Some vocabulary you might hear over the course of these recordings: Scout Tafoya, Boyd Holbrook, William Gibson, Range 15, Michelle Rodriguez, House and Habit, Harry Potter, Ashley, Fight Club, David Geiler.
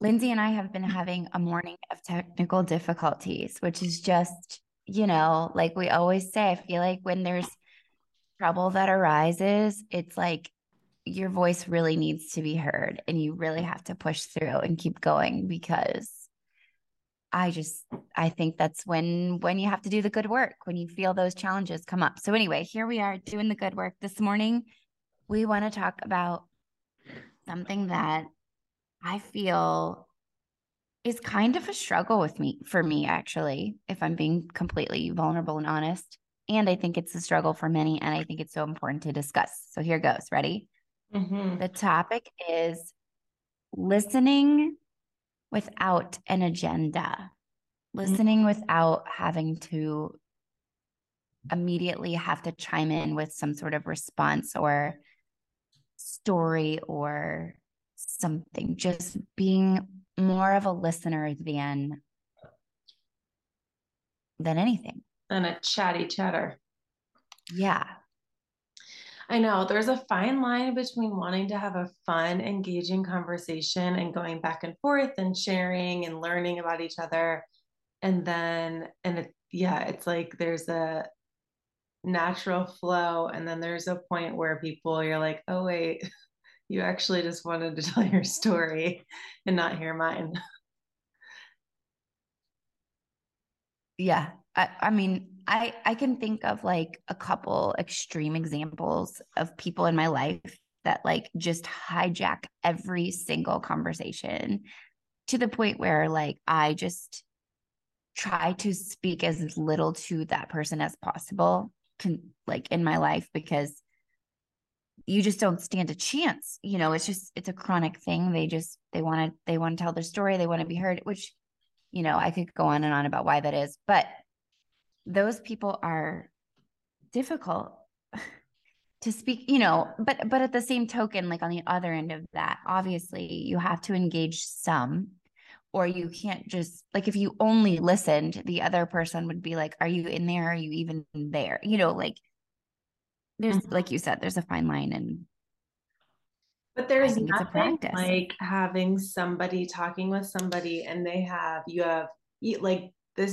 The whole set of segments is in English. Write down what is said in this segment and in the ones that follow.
Lindsay and I have been having a morning of technical difficulties, which is just, you know, like we always say, I feel like when there's trouble that arises, it's like your voice really needs to be heard and you really have to push through and keep going, because I think that's when you have to do the good work, when you feel those challenges come up. So anyway, here we are doing the good work this morning. We want to talk about something that I feel is kind of a struggle for me, actually, if I'm being completely vulnerable and honest. And I think it's a struggle for many, and I think it's so important to discuss. So here goes. Ready? Mm-hmm. The topic is listening without an agenda, listening without having to immediately have to chime in with some sort of response or story or something, just being more of a listener than anything. Than a chatty chatter. Yeah. I know there's a fine line between wanting to have a fun, engaging conversation and going back and forth and sharing and learning about each other. It's like there's a natural flow. And then there's a point where you're like, oh, wait. You actually just wanted to tell your story and not hear mine. Yeah. I mean, I can think of like a couple extreme examples of people in my life that like just hijack every single conversation to the point where like I just try to speak as little to that person as possible in my life, because you just don't stand a chance. You know, it's a chronic thing. They want to tell their story. They want to be heard, which, you know, I could go on and on about why that is, but those people are difficult to speak, you know, but at the same token, like on the other end of that, obviously you have to engage some, or you can't just like, if you only listened, the other person would be like, are you in there? Are you even there? You know, like, there's, like you said, there's a fine line, but there's nothing like having somebody talking with somebody and this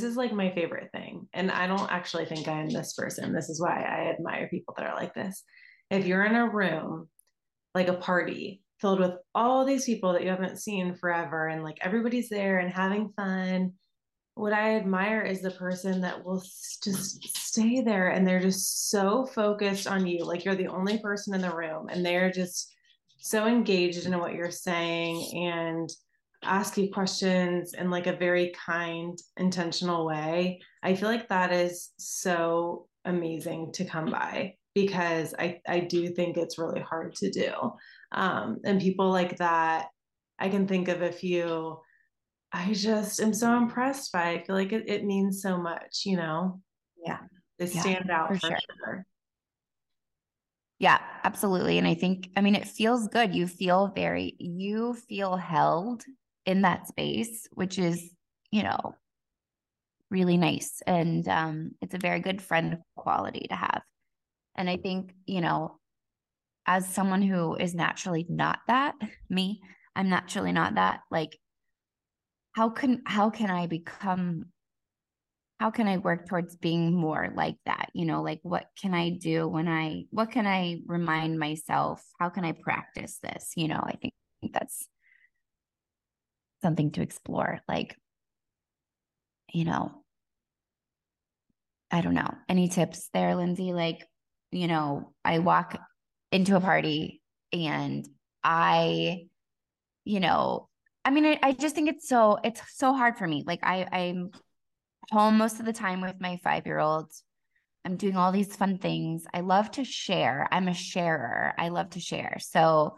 is like my favorite thing. And I don't actually think I'm this person. This is why I admire people that are like this. If you're in a room, like a party filled with all these people that you haven't seen forever, and like everybody's there and having fun, what I admire is the person that will just stay there and they're just so focused on you. Like you're the only person in the room and they're just so engaged in what you're saying and ask you questions in like a very kind, intentional way. I feel like that is so amazing to come by, because I do think it's really hard to do. And people like that, I can think of a few. I just am so impressed by it. I feel like it means so much, you know? Yeah. They stand out for sure. Yeah, absolutely. And I think, I mean, it feels good. You feel held in that space, which is, you know, really nice. And it's a very good friend quality to have. And I think, you know, as someone who is naturally not that, I'm naturally not that, like, how can I work towards being more like that? You know, like what can I do what can I remind myself? How can I practice this? You know, I think that's something to explore. Like, you know, I don't know. Any tips there, Lindsay? Like, you know, I walk into a party and I just think it's so hard for me. Like I'm home most of the time with my 5-year-old. I'm doing all these fun things. I love to share. I'm a sharer. I love to share. So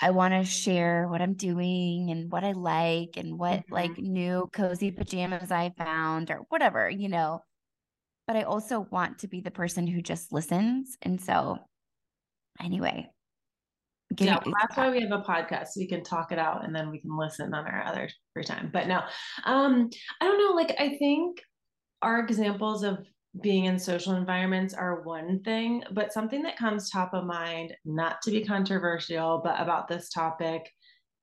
I want to share what I'm doing and what I like and what like new cozy pajamas I found or whatever, you know, but I also want to be the person who just listens. And so anyway, yeah, well, that's why we have a podcast. We can talk it out and then we can listen on our other free time. But no, I don't know. Like, I think our examples of being in social environments are one thing, but something that comes top of mind, not to be controversial, but about this topic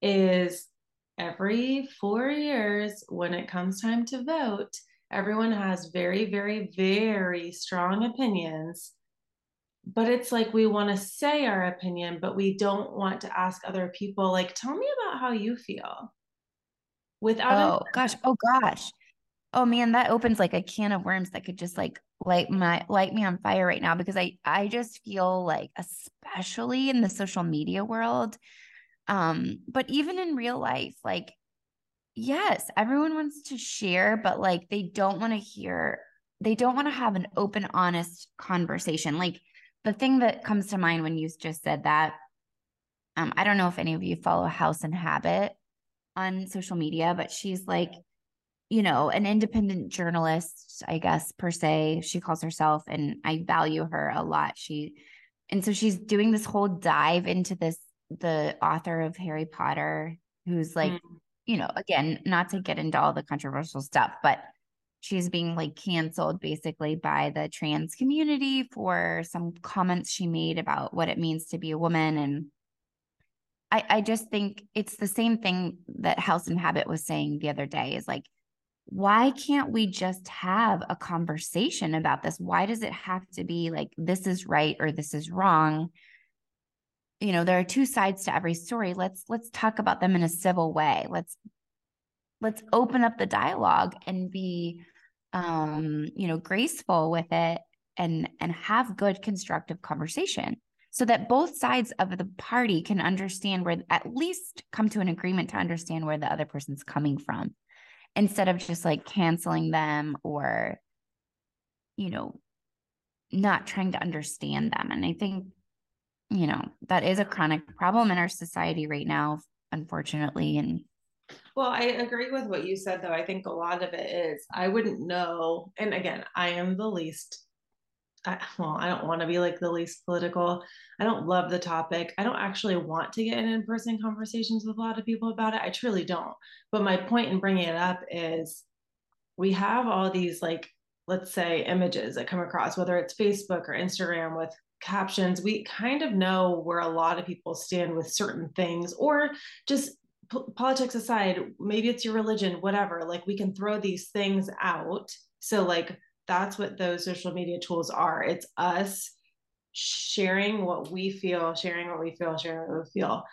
is every 4 years, when it comes time to vote, everyone has very, very, very strong opinions, but it's like, we want to say our opinion, but we don't want to ask other people, like, tell me about how you feel without. Oh gosh. Oh man, that opens like a can of worms that could just like light me on fire right now, because I just feel like, especially in the social media world, but even in real life, like, yes, everyone wants to share, but like, they don't want to have an open, honest conversation. Like the thing that comes to mind when you just said that, I don't know if any of you follow House and Habit on social media, but she's like, you know, an independent journalist, I guess, per se, she calls herself, and I value her a lot. And so she's doing this whole dive into the author of Harry Potter, who's like, you know, again, not to get into all the controversial stuff, but she's being like canceled basically by the trans community for some comments she made about what it means to be a woman. And I just think it's the same thing that House and Habit was saying the other day, is like, why can't we just have a conversation about this? Why does it have to be like, this is right or this is wrong? You know, there are two sides to every story. Let's talk about them in a civil way. Let's open up the dialogue and be, you know, graceful with it and have good constructive conversation, so that both sides of the party can understand where, at least come to an agreement to understand where the other person's coming from, instead of just like canceling them or, you know, not trying to understand them. And I think, you know, that is a chronic problem in our society right now, unfortunately. And well, I agree with what you said, though. I think a lot of it is, I wouldn't know. And again, I am the least, I don't want to be like the least political. I don't love the topic. I don't actually want to get in-person conversations with a lot of people about it. I truly don't. But my point in bringing it up is, we have all these, like, let's say images that come across, whether it's Facebook or Instagram with captions. We kind of know where a lot of people stand with certain things, or just politics aside, maybe it's your religion, whatever. Like, we can throw these things out. So like, that's what those social media tools are. It's us sharing what we feel, sharing what we feel.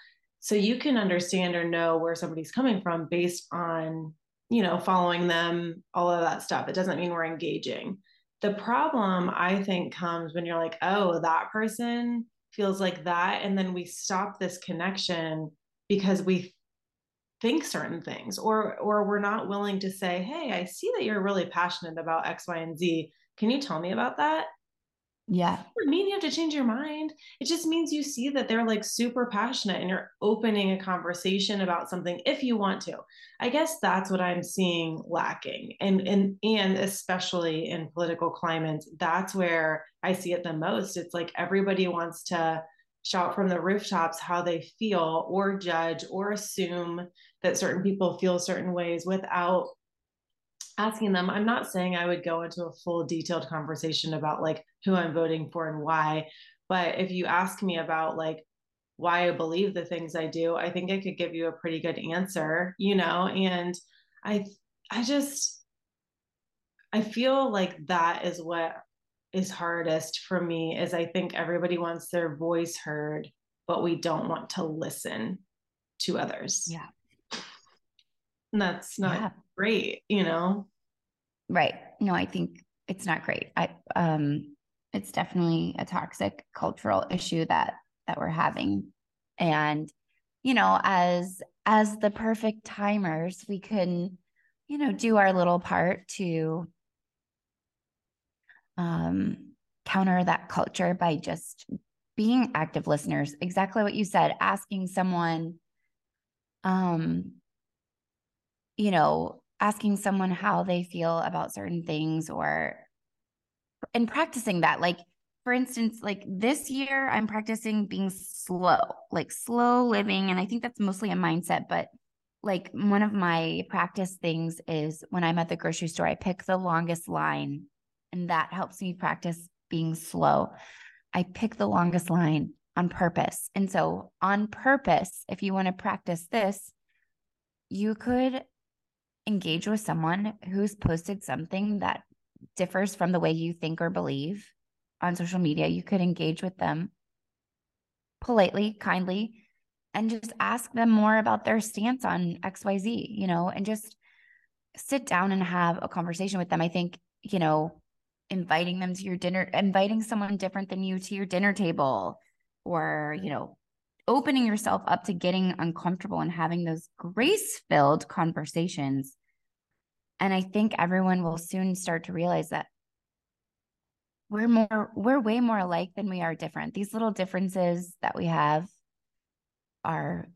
So you can understand or know where somebody's coming from based on, you know, following them, all of that stuff. It doesn't mean we're engaging. The problem, I think, comes when you're like, oh, that person feels like that. And then we stop this connection because we think certain things, or we're not willing to say, hey, I see that you're really passionate about X, Y, and Z. Can you tell me about that? Yeah. It doesn't mean you have to change your mind. It just means you see that they're like super passionate and you're opening a conversation about something if you want to. I guess that's what I'm seeing lacking. And especially in political climates, that's where I see it the most. It's like everybody wants to shout from the rooftops how they feel, or judge, or assume that certain people feel certain ways without asking them. I'm not saying I would go into a full detailed conversation about like who I'm voting for and why, but if you ask me about like why I believe the things I do, I think I could give you a pretty good answer, you know? And I feel like that is what is hardest for me, is I think everybody wants their voice heard, but we don't want to listen to others. Yeah. And that's not great, you know? Right. No, I think it's not great. It's definitely a toxic cultural issue that we're having. And, you know, as the perfect timers, we can, you know, do our little part to counter that culture by just being active listeners, exactly what you said, asking someone, asking someone how they feel about certain things, or, and practicing that. Like, for instance, like this year I'm practicing being slow, like slow living. And I think that's mostly a mindset, but like one of my practice things is when I'm at the grocery store, I pick the longest line, and that helps me practice being slow. I pick the longest line on purpose. And so on purpose, if you want to practice this, you could engage with someone who's posted something that differs from the way you think or believe on social media. You could engage with them politely, kindly, and just ask them more about their stance on XYZ, and just sit down and have a conversation with them. I think, inviting them to your dinner, inviting someone different than you to your dinner table, or, opening yourself up to getting uncomfortable and having those grace-filled conversations. And I think everyone will soon start to realize that we're way more alike than we are different. These little differences that we have are,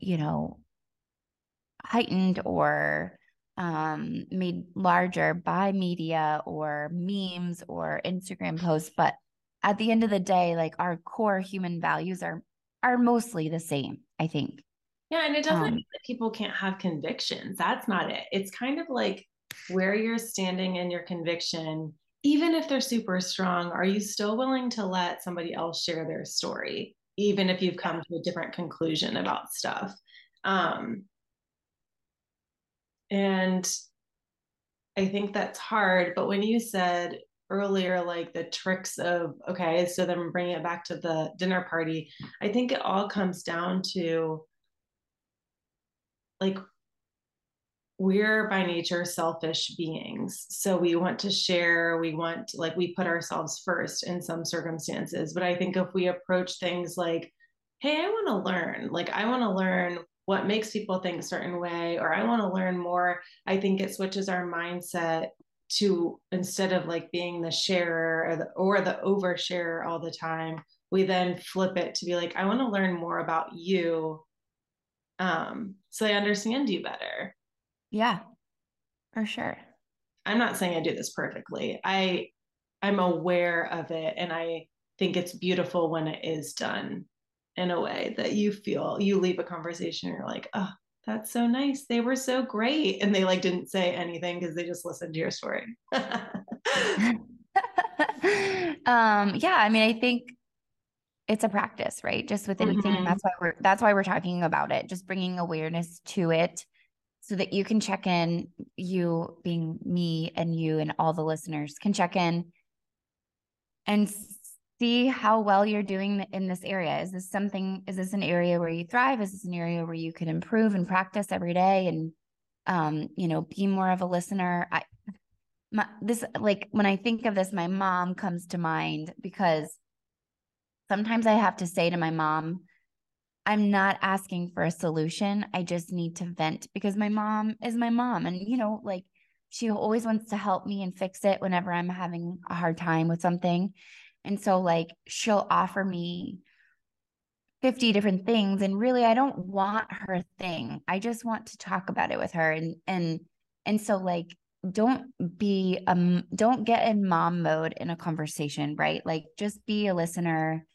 heightened or made larger by media or memes or Instagram posts. But at the end of the day, like, our core human values are mostly the same, I think. Yeah. And it doesn't mean that people can't have convictions. That's not it. It's kind of like where you're standing in your conviction, even if they're super strong, are you still willing to let somebody else share their story, even if you've come to a different conclusion about stuff? And I think that's hard. But when you said earlier, like the tricks of, okay, so then bringing it back to the dinner party, I think it all comes down to, like, we're by nature selfish beings. So we want to share, we put ourselves first in some circumstances. But I think if we approach things like, hey, I want to learn what makes people think a certain way, or I want to learn more, I think it switches our mindset to, instead of like being the sharer or the oversharer all the time, we then flip it to be like, I want to learn more about you, so I understand you better. Yeah, for sure. I'm not saying I do this perfectly. I'm aware of it, and I think it's beautiful when it is done in a way that you leave a conversation and you're like, oh, that's so nice. They were so great. And they like didn't say anything because they just listened to your story. I mean, I think it's a practice, right? Just with anything. Mm-hmm. And that's why we're talking about it, just bringing awareness to it so that you can check in, you being me and you and all the listeners can check in and see how well you're doing in this area. Is this an area where you thrive? Is this an area where you can improve and practice every day and, be more of a listener? When I think of this, my mom comes to mind, because sometimes I have to say to my mom, I'm not asking for a solution. I just need to vent, because my mom is my mom. And, she always wants to help me and fix it whenever I'm having a hard time with something. And so she'll offer me 50 different things, and really I don't want her thing. I just want to talk about it with her. And so don't get in mom mode in a conversation, right? Like, just be a listener.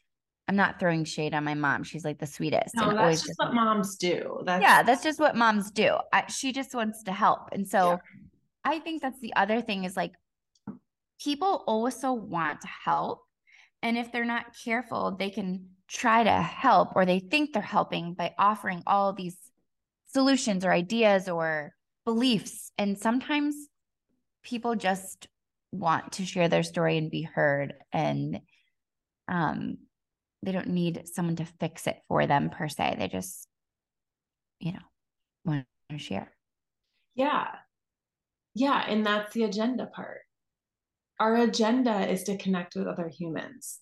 I'm not throwing shade on my mom. She's like the sweetest. No, that's just what moms do. That's just what moms do. She just wants to help. And so yeah. I think that's the other thing is, like, people also want to help. And if they're not careful, they can try to help, or they think they're helping by offering all these solutions or ideas or beliefs. And sometimes people just want to share their story and be heard, and they don't need someone to fix it for them per se. They just, want to share. Yeah. Yeah. And that's the agenda part. Our agenda is to connect with other humans.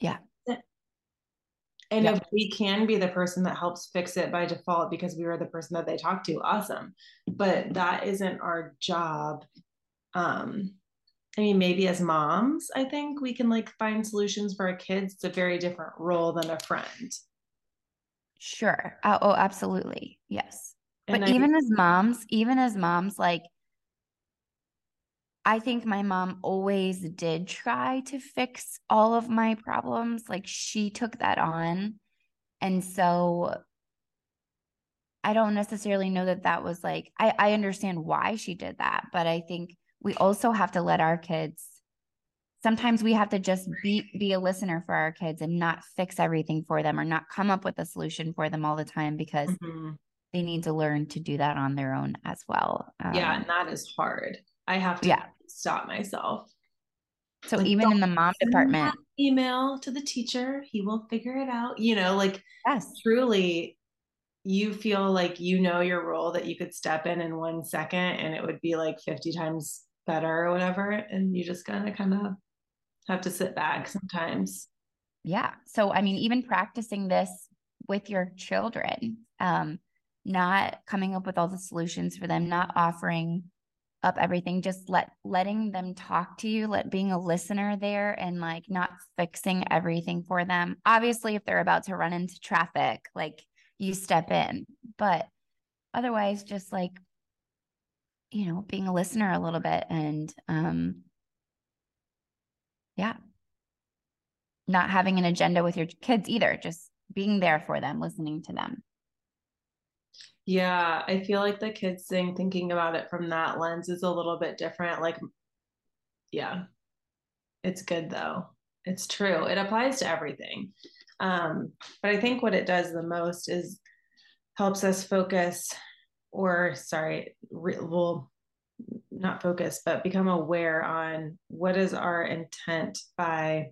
Yeah. And if we can be the person that helps fix it by default because we were the person that they talked to, awesome. But that isn't our job. I mean, maybe as moms, I think we can like find solutions for our kids. It's a very different role than a friend. Sure. Oh, absolutely. Yes. And but even as moms, like, I think my mom always did try to fix all of my problems. Like, she took that on. And so I don't necessarily know that that was like, I understand why she did that, but I think we also have to let our kids, sometimes we have to just be a listener for our kids and not fix everything for them or not come up with a solution for them all the time, because they need to learn to do that on their own as well. Yeah. And that is hard. I have to stop myself. So like, even in the mom department, email to the teacher, he will figure it out. You know, like truly you feel like, you know, your role that you could step in 1 second and it would be like 50 times better or whatever. And you just gotta kind of have to sit back sometimes. Yeah. So, I mean, even practicing this with your children, not coming up with all the solutions for them, not offering up everything, just letting them talk to you, being a listener there and like not fixing everything for them. Obviously, if they're about to run into traffic, like you step in, but otherwise just like, you know, being a listener a little bit and, not having an agenda with your kids either, just being there for them, listening to them. Yeah, I feel like the kids thing, thinking about it from that lens is a little bit different. Like, yeah, it's good though. It's true. It applies to everything. But I think what it does the most is helps us focus become aware on what is our intent by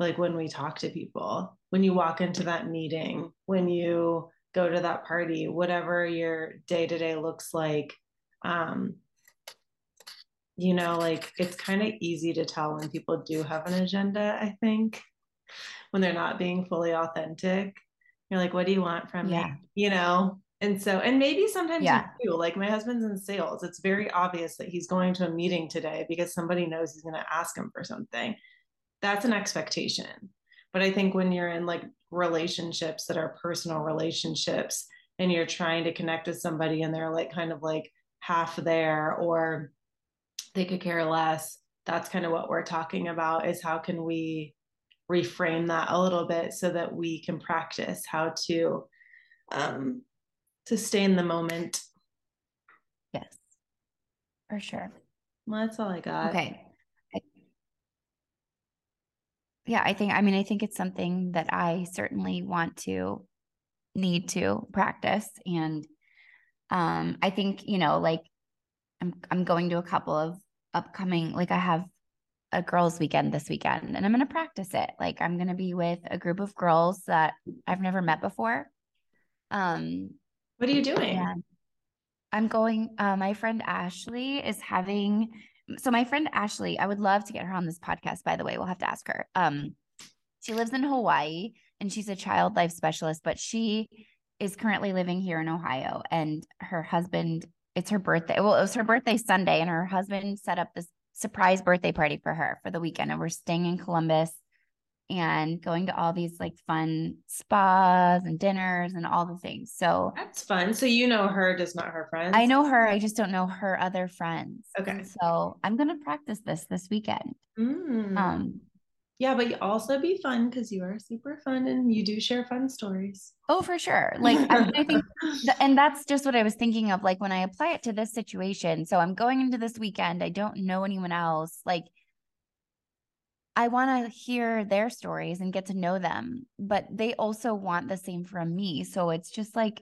like when we talk to people, when you walk into that meeting, when you go to that party, whatever your day-to-day looks like. You know, like it's kind of easy to tell when people do have an agenda, I think, when they're not being fully authentic. You're like, what do you want from me? You know? And so, and maybe sometimes you do, like my husband's in sales. It's very obvious that he's going to a meeting today because somebody knows he's going to ask him for something. That's an expectation. But I think when you're in like relationships that are personal relationships and you're trying to connect with somebody and they're like kind of like half there or they could care less, that's kind of what we're talking about, is how can we reframe that a little bit so that we can practice how to stay in the moment. Yes, for sure. Well, that's all I got. Okay. I think it's something that I certainly need to practice. And, I think, you know, like I'm going to a couple of upcoming, like I have a girls weekend this weekend and I'm going to practice it. Like I'm going to be with a group of girls that I've never met before. What are you doing? I'm going, my friend Ashley is having, so my friend Ashley, I would love to get her on this podcast, by the way, we'll have to ask her. She lives in Hawaii and she's a child life specialist, but she is currently living here in Ohio and her husband, it's her birthday. Well, it was her birthday Sunday and her husband set up this surprise birthday party for her for the weekend. And we're staying in Columbus and going to all these like fun spas and dinners and all the things. So that's fun. So you know her, just not her friends? I know her. I just don't know her other friends. Okay. And so I'm going to practice this weekend. Yeah, but you also be fun because you are super fun and you do share fun stories. Oh, for sure. Like I think, and that's just what I was thinking of, like when I apply it to this situation. So I'm going into this weekend. I don't know anyone else. Like I want to hear their stories and get to know them, but they also want the same from me. So it's just like,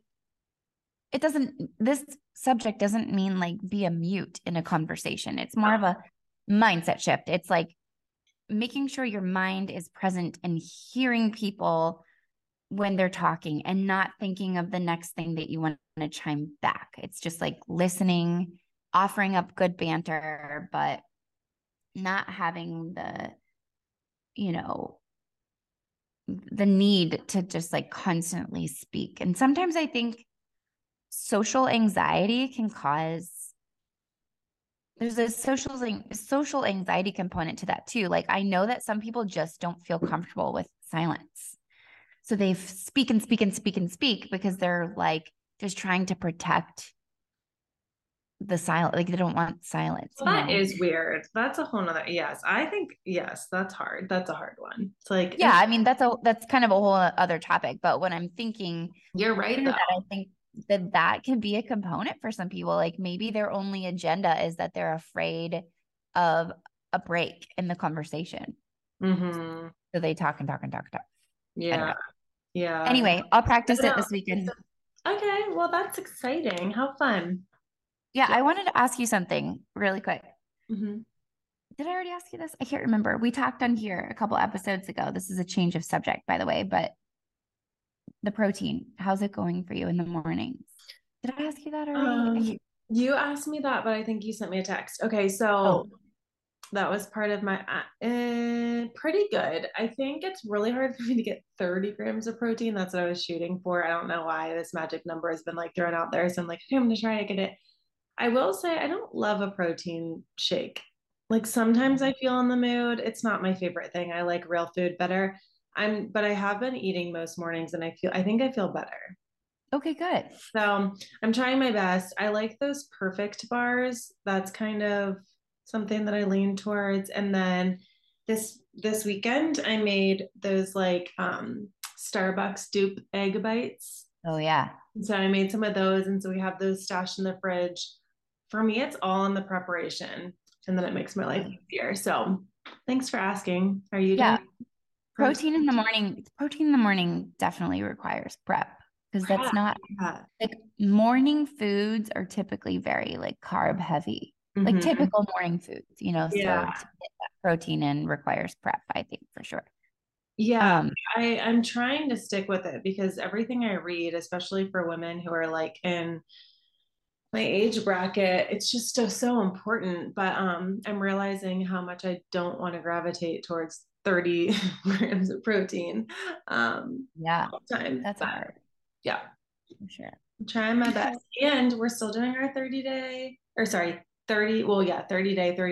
this subject doesn't mean like be a mute in a conversation. It's more of a mindset shift. It's like making sure your mind is present and hearing people when they're talking and not thinking of the next thing that you want to chime back. It's just like listening, offering up good banter, but not having the need to just like constantly speak. And sometimes I think social anxiety can cause There's a social anxiety component to that too. Like, I know that some people just don't feel comfortable with silence. So they speak because they're like just trying to protect the silence. Like, they don't want silence. Well, that is weird. That's a whole nother. Yes. I think, yes, that's hard. That's a hard one. It's like, yeah, I mean, that's kind of a whole other topic, but when I'm thinking, you're right, that I think that can be a component for some people. Like, maybe their only agenda is that they're afraid of a break in the conversation. Mm-hmm. So they talk. Yeah. Yeah. Anyway, I'll practice it this weekend. Okay. Well, that's exciting. How fun. Yeah. I wanted to ask you something really quick. Mm-hmm. Did I already ask you this? I can't remember. We talked on here a couple episodes ago. This is a change of subject, by the way, but the protein, how's it going for you in the mornings? Did I ask you that already? You asked me that, but I think you sent me a text. Okay. So that was part of my, pretty good. I think it's really hard for me to get 30 grams of protein. That's what I was shooting for. I don't know why this magic number has been like thrown out there. So I'm like, okay, I'm going to try to get it. I will say I don't love a protein shake. Like, sometimes I feel in the mood. It's not my favorite thing. I like real food better. But I have been eating most mornings, and I think I feel better. Okay, good. So I'm trying my best. I like those perfect bars. That's kind of something that I lean towards. And then this weekend I made those like, Starbucks dupe egg bites. Oh yeah. So I made some of those. And so we have those stashed in the fridge. For me, it's all in the preparation, and then it makes my life easier. So thanks for asking. Are you doing protein in the morning? Protein in the morning definitely requires prep, because that's not like, morning foods are typically very like carb heavy, like typical morning foods, you know, so to get that protein in requires prep, I think, for sure. Yeah. I'm trying to stick with it, because everything I read, especially for women who are like in my age bracket, it's just so important. But I'm realizing how much I don't want to gravitate towards 30 grams of protein. All the time. That's hard. Yeah. For sure. I'm trying my best. And we're still doing our 30 day, 30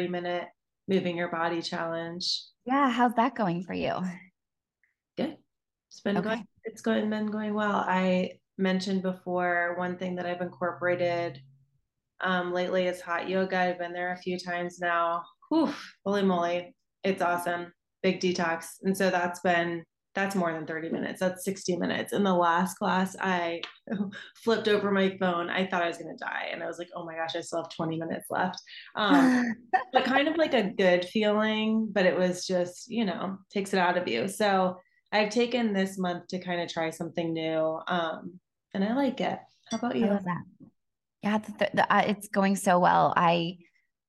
minute moving your body challenge. Yeah. How's that going for you? Good. It's been going. It's been going well. I mentioned before, one thing that I've incorporated lately is hot yoga. I've been there a few times now. Whew, holy moly. It's awesome. Big detox. And so that's more than 30 minutes. That's 60 minutes. In the last class, I flipped over my phone. I thought I was going to die. And I was like, oh my gosh, I still have 20 minutes left. But kind of like a good feeling, but it was just, you know, takes it out of you. So I've taken this month to kind of try something new. And I like it. How about you? I love that. Yeah. It's going so well. I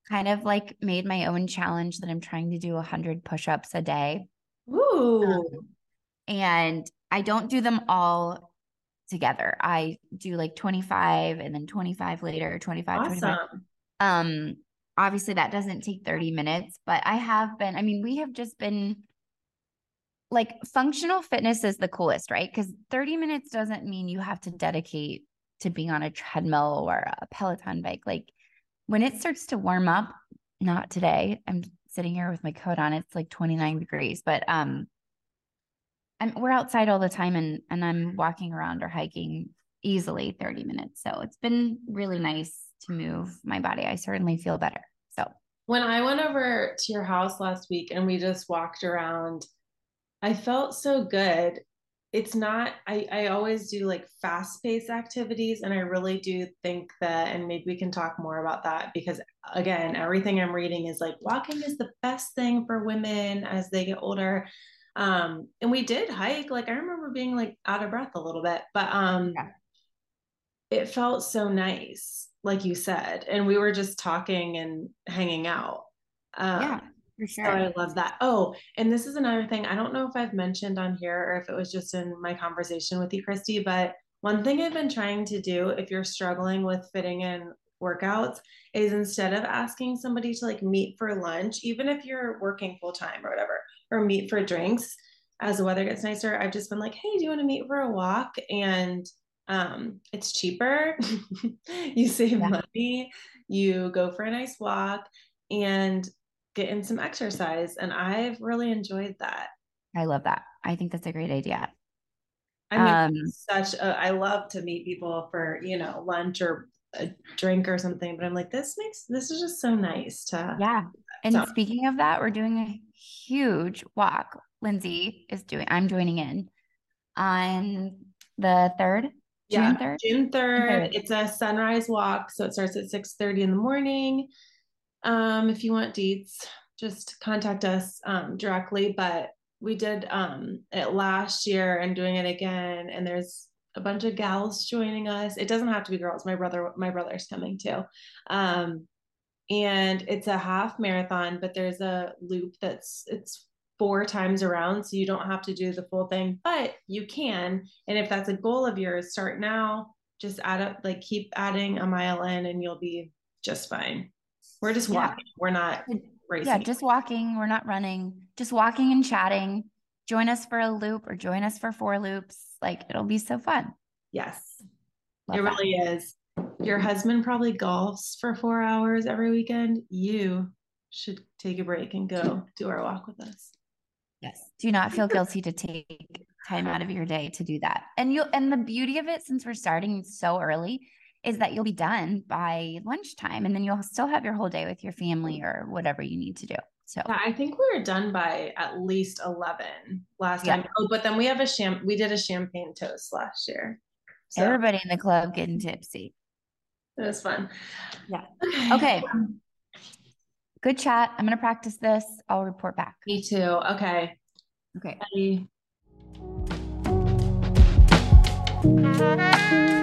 kind of like made my own challenge that I'm trying to do 100 push-ups a day. Ooh. And I don't do them all together. I do like 25 and then 25 later, 25, awesome. 25. Obviously that doesn't take 30 minutes, but we have just been like, functional fitness is the coolest, right? Because 30 minutes doesn't mean you have to dedicate to being on a treadmill or a Peloton bike. Like, when it starts to warm up, not today, I'm sitting here with my coat on, it's like 29 degrees, but, we're outside all the time, and I'm walking around or hiking easily 30 minutes. So it's been really nice to move my body. I certainly feel better. So when I went over to your house last week and we just walked around, I felt so good. It's not, I always do like fast paced activities. And I really do think that, and maybe we can talk more about that, because again, everything I'm reading is like, walking is the best thing for women as they get older. And we did hike. Like, I remember being like out of breath a little bit, but, it felt so nice, like you said, and we were just talking and hanging out. Yeah, for sure. So I love that. Oh, and this is another thing. I don't know if I've mentioned on here or if it was just in my conversation with you, Christy, but one thing I've been trying to do, if you're struggling with fitting in workouts, is instead of asking somebody to like meet for lunch, even if you're working full time or whatever, or meet for drinks, as the weather gets nicer, I've just been like, hey, do you want to meet for a walk? And it's cheaper. You save money. you go for a nice walk and get in some exercise. And I've really enjoyed that. I love that. I think that's a great idea. I mean, I love to meet people for, lunch or a drink or something, but I'm like, this is just so nice to. Yeah. And speaking of that, we're doing a huge walk. Lindsay I'm joining in on the 3rd. Yeah. June 3rd. It's a sunrise walk. So it starts at 6:30 in the morning. If you want deets, just contact us directly, but we did it last year and doing it again. And there's a bunch of gals joining us. It doesn't have to be girls. My brother's coming too. And it's a half marathon, but there's a loop it's 4 times around. So you don't have to do the full thing, but you can. And if that's a goal of yours, start now, just add up, keep adding a mile in and you'll be just fine. We're just walking. Yeah. We're not racing. Yeah. Just walking. We're not running, just walking and chatting. Join us for a loop or join us for 4 loops. It'll be so fun. Yes. Love it that. Really is. Your husband probably golfs for 4 hours every weekend. You should take a break and go do our walk with us. Yes. Do not feel guilty to take time out of your day to do that. And the beauty of it, since we're starting so early, is that you'll be done by lunchtime and then you'll still have your whole day with your family or whatever you need to do. So yeah, I think we were done by at least 11 last time. Oh, but then we did a champagne toast last year. So. Everybody in the club getting tipsy. It was fun. Yeah. Okay. Good chat. I'm going to practice this. I'll report back. Me too. Okay. Bye.